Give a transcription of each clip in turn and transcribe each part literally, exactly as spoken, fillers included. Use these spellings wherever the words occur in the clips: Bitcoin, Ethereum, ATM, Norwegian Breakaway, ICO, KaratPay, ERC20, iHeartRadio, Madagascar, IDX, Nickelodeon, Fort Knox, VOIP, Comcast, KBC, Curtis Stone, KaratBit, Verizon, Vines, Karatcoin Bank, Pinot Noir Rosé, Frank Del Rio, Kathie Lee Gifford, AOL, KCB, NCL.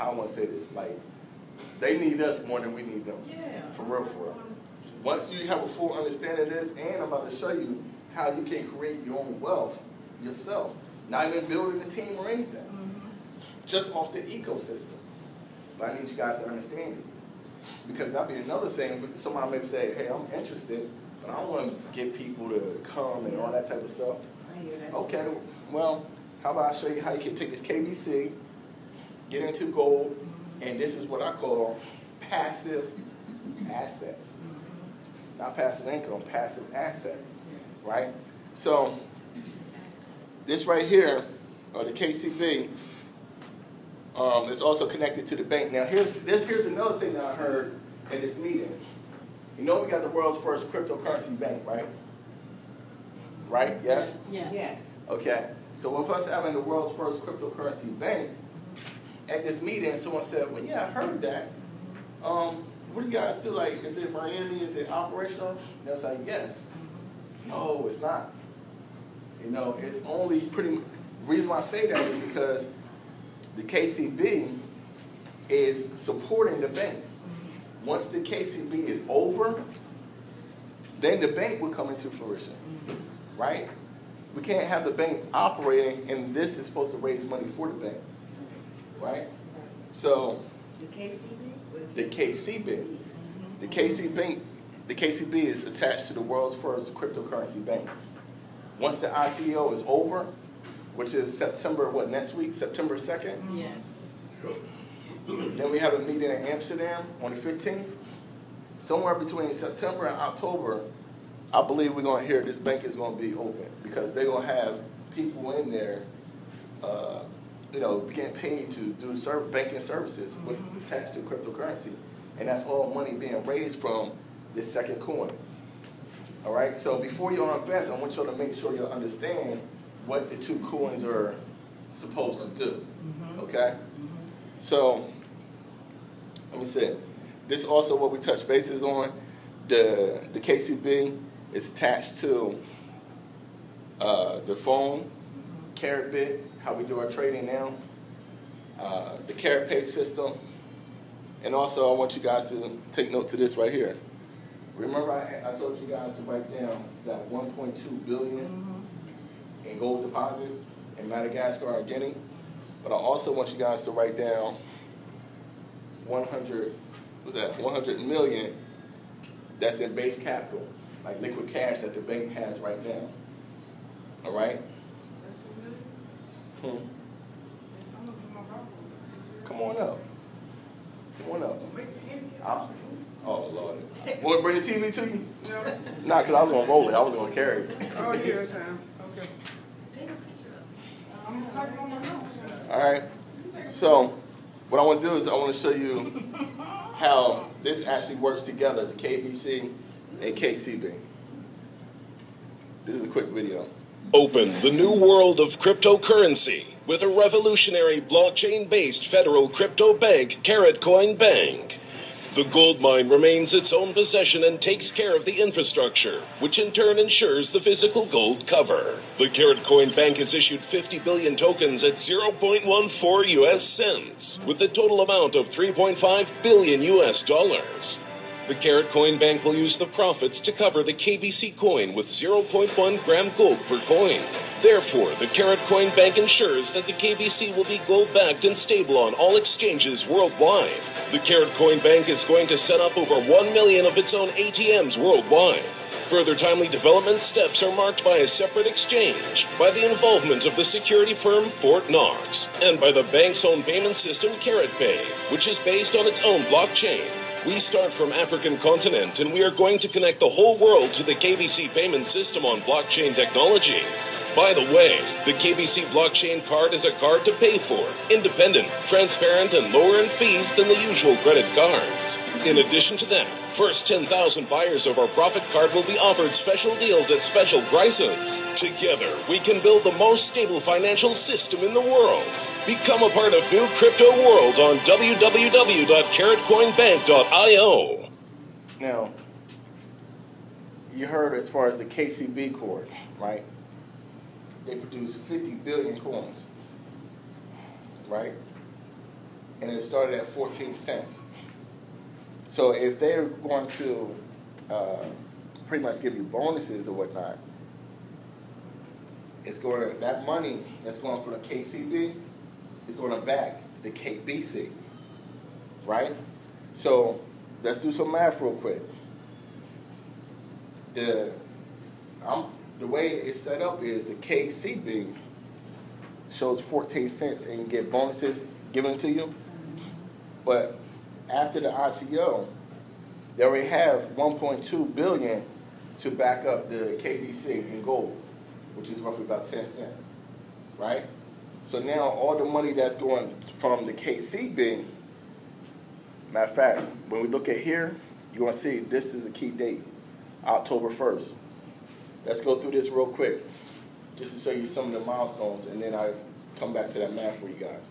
how I want to say this, like, they need us more than we need them. Yeah. For real, for real. Once you have a full understanding of this, and I'm about to show you how you can create your own wealth yourself, not even building a team or anything, mm-hmm. just off the ecosystem. But I need you guys to understand it. Because that'd be another thing, somebody may say, hey, I'm interested, but I don't want to get people to come and all that type of stuff. I hear that. Okay, well, how about I show you how you can take this K B C, get into gold, and this is what I call passive assets. Not passive income, passive assets, right? So this right here, or the K C B, um, is also connected to the bank. Now here's, this, here's another thing that I heard at this meeting. You know we got the world's first cryptocurrency bank, right? Right, yes? Yes. Yes. Okay, so with us having the world's first cryptocurrency bank, at this meeting, someone said, well, yeah, I heard that. Um, what do you guys do? Like, is it Miami? Is it operational? And I was like, yes. No, it's not. You know, it's only pretty much, the reason why I say that is because the K C B is supporting the bank. Once the K C B is over, then the bank will come into fruition, right? We can't have the bank operating, and this is supposed to raise money for the bank. Right? So the K C B? The K C B. Mm-hmm. The K C B, the K C B is attached to the world's first cryptocurrency bank. Once the I C O is over, which is September, what, next week? September second? Yes. Then we have a meeting in Amsterdam on the fifteenth. Somewhere between September and October, I believe we're going to hear this bank is going to be open because they're going to have people in there uh, you know, getting paid to do serve banking services with mm-hmm. attached to cryptocurrency. And that's all money being raised from this second coin. All right, so before you all invest, I want you all to make sure you understand what the two coins are supposed to do, mm-hmm. okay? Mm-hmm. So, let me see. This is also what we touch bases on. The, the K C B is attached to uh, the phone, KaratBit, how we do our trading now, uh, the KaratPay system, and also I want you guys to take note to this right here. Remember I, I told you guys to write down that one point two billion mm-hmm. in gold deposits in Madagascar and Guinea, but I also want you guys to write down one hundred, what's that, one hundred million that's in base capital, like liquid cash that the bank has right now, all right? Hmm. Come on up. Come on up. I'll, oh, Lord. Want to bring the T V to you? No. Nah, because I was going to roll it. I was going to carry it. Oh, yeah, it's time. Okay. Take a picture of it. I'm talking on myself. All right. So, what I want to do is I want to show you how this actually works together, the K B C and K C B. This is a quick video. Open the new world of cryptocurrency with a revolutionary blockchain-based federal crypto bank, Karatcoin Bank. The gold mine remains its own possession and takes care of the infrastructure, which in turn ensures the physical gold cover. The Karatcoin Bank has issued fifty billion tokens at zero point one four U S cents, with a total amount of three point five billion U S dollars. The Karatcoin Bank will use the profits to cover the K B C coin with zero point one gram gold per coin. Therefore, the Karatcoin Bank ensures that the K B C will be gold-backed and stable on all exchanges worldwide. The Karatcoin Bank is going to set up over one million of its own A T Ms worldwide. Further timely development steps are marked by a separate exchange, by the involvement of the security firm Fort Knox, and by the bank's own payment system KaratPay, which is based on its own blockchain. We start from African continent, and we are going to connect the whole world to the K B C payment system on blockchain technology. By the way, the K B C blockchain card is a card to pay for, independent, transparent, and lower in fees than the usual credit cards. In addition to that, first ten thousand buyers of our profit card will be offered special deals at special prices. Together, we can build the most stable financial system in the world. Become a part of New Crypto World on w w w dot karatcoin bank dot i o. Now, you heard as far as the K C B cord, right? They produce fifty billion coins, right? and it started at fourteen cents. So if they're going to uh, pretty much give you bonuses or whatnot, it's going to, that money that's going for the K C B is going to back the K B C, right? So let's do some math real quick. The I'm, the way it's set up is the K C B shows fourteen cents and you get bonuses given to you, but after the I C O, they already have one point two billion to back up the K B C in gold, which is roughly about ten cents, right? So now all the money that's going from the K C B, matter of fact, when we look at here, you're going to see this is a key date, October first. Let's go through this real quick, just to show you some of the milestones, and then I come back to that math for you guys.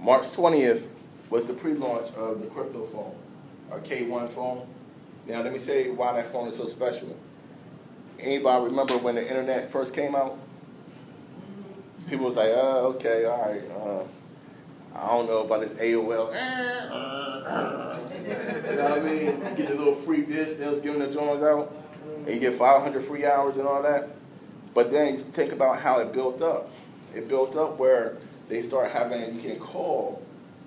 March twentieth was the pre-launch of the crypto phone, our K one phone. Now let me say why that phone is so special. Anybody remember when the internet first came out? People was like, oh, okay, all right, uh, I don't know about this A O L. You know what I mean? You get a little free disc, they was giving the joints out, and you get five hundred free hours and all that. But then you think about how it built up. It built up where they start having, you can call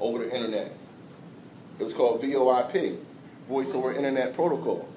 over the internet. It was called V O I P, Voice Over Internet Protocol.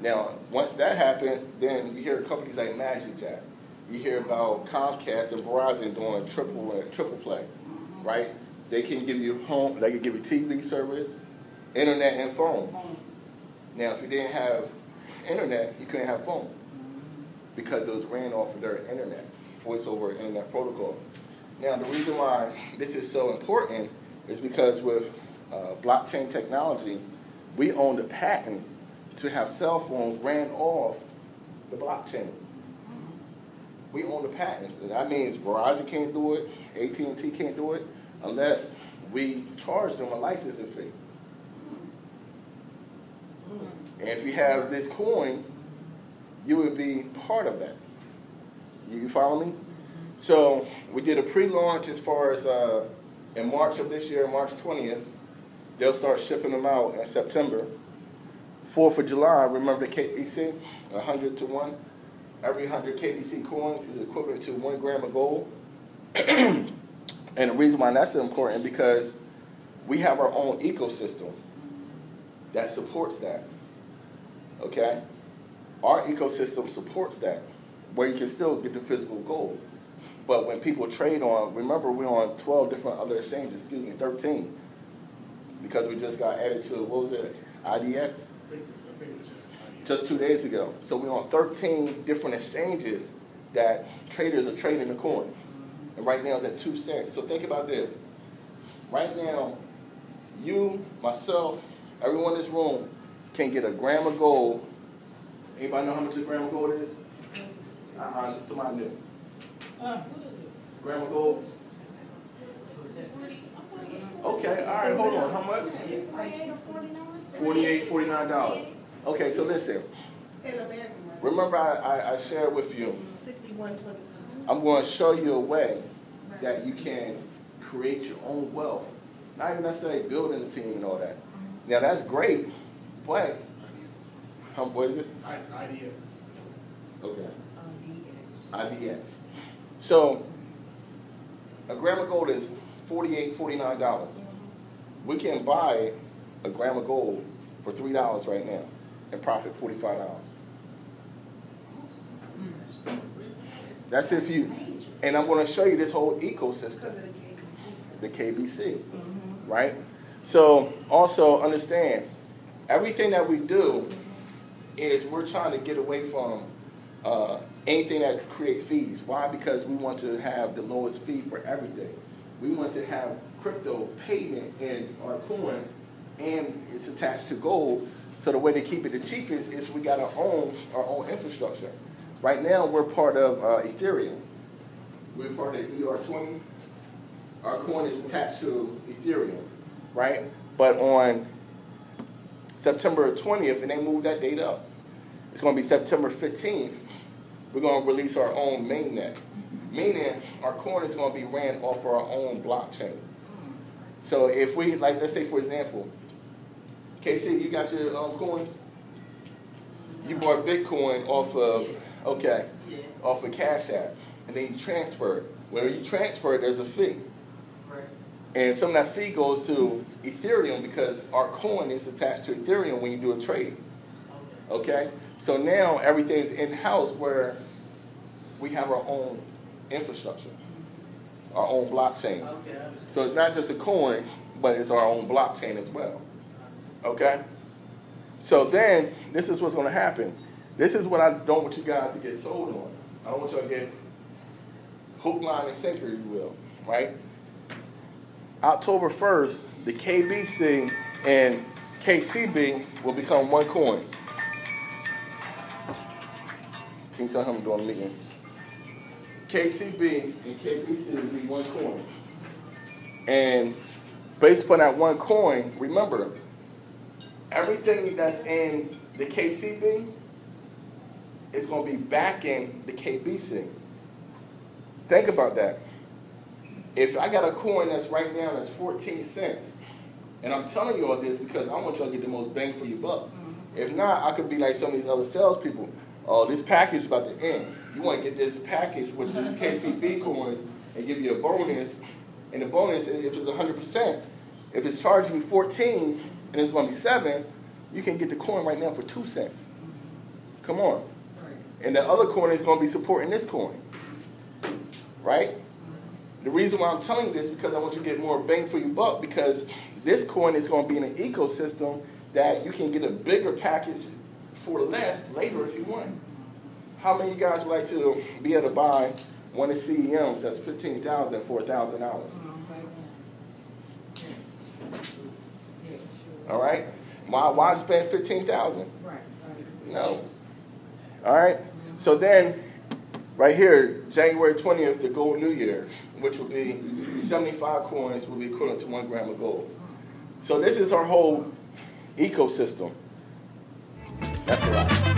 Now, once that happened, then you hear companies like Magic Jack. You hear about Comcast and Verizon doing triple triple play, right? They can give you home, they can give you T V service, internet, and phone. Now, if you didn't have internet, you couldn't have phone because those ran off of their internet, Voice Over Internet Protocol. Now, the reason why this is so important is because with uh, blockchain technology, we own the patent to have cell phones ran off the blockchain. We own the patents, and that means Verizon can't do it, A T and T can't do it, unless we charge them a licensing fee. And if you have this coin, you would be part of that. You follow me? So we did a pre-launch as far as uh, in March of this year, March twentieth. They'll start shipping them out in September. fourth of July, remember the K B C, one hundred to one. Every one hundred K B C coins is equivalent to one gram of gold. And the reason why that's important because we have our own ecosystem that supports that, okay? Our ecosystem supports that, where you can still get the physical gold. But when people trade on, remember we're on twelve different other exchanges, excuse me, thirteen, because we just got added to, what was it, I D X? Just two days ago. So we're on thirteen different exchanges that traders are trading the coin. And right now it's at two cents. So think about this. Right now, you, myself, everyone in this room can get a gram of gold. Anybody know how much a gram of gold is? Uh-huh, somebody knew. Uh, what is it? Gram of gold? Okay, all right, hold on. How much? forty-eight dollars, forty-nine dollars. Okay, so listen. Remember I, I, I shared with you, I'm going to show you a way that you can create your own wealth. Not even necessarily building a team and all that. Now that's great, but how, what is it? I D X. Okay. I D X. So a gram of gold is forty-eight dollars, forty-nine dollars. We can buy a gram of gold for three dollars right now. And profit forty-five dollars. That's if you, and I'm going to show you this whole ecosystem. The K B C, mm-hmm. Right? So also understand, everything that we do is we're trying to get away from uh, anything that creates fees. Why? Because we want to have the lowest fee for everything. We want to have crypto payment in our coins, and it's attached to gold. So the way to keep it the cheapest is we got to own our own infrastructure. Right now, we're part of uh, Ethereum. We're part of E R twenty. Our coin is attached to Ethereum, right? But on September twentieth, and they moved that date up, it's going to be September fifteenth, we're going to release our own mainnet. meaning our coin is going to be ran off of our own blockchain. So if we, like, let's say, for example, K C, you got your um, coins? You bought Bitcoin off of, okay, yeah. off of Cash App, and then you transfer it. When you transfer it, there's a fee. Right. And some of that fee goes to Ethereum because our coin is attached to Ethereum when you do a trade. Okay? So now everything's in-house where we have our own infrastructure, our own blockchain. Okay, so it's not just a coin, but it's our own blockchain as well. Okay? So then, this is what's going to happen. This is what I don't want you guys to get sold on. I don't want you to get hook, line, and sinker, you will, right? October first, the K B C and K C B will become one coin. Can you tell him I'm doing a meeting? K C B and K B C will be one coin. And based upon that one coin, remember, everything that's in the K C B is going to be back in the K B C. Think about that. If I got a coin that's right now that's fourteen cents, and I'm telling you all this because I want y'all to get the most bang for your buck. If not, I could be like some of these other salespeople. Oh, this package is about to end. You want to get this package with these K C B coins and give you a bonus. And the bonus, if it's one hundred percent, if it's charging you fourteen and it's going to be seven, you can get the coin right now for two cents. Come on. And the other coin is going to be supporting this coin. Right? The reason why I'm telling you this is because I want you to get more bang for your buck, because this coin is going to be in an ecosystem that you can get a bigger package for less later if you want. How many of you guys would like to be able to buy one of the C E Ms that's fifteen thousand dollars for one thousand dollars? All right? Why, why spend fifteen thousand dollars? No. All right? So then, right here, January twentieth, the Gold New Year, which will be seventy-five coins will be equivalent to one gram of gold. So this is our whole ecosystem. That's a lot.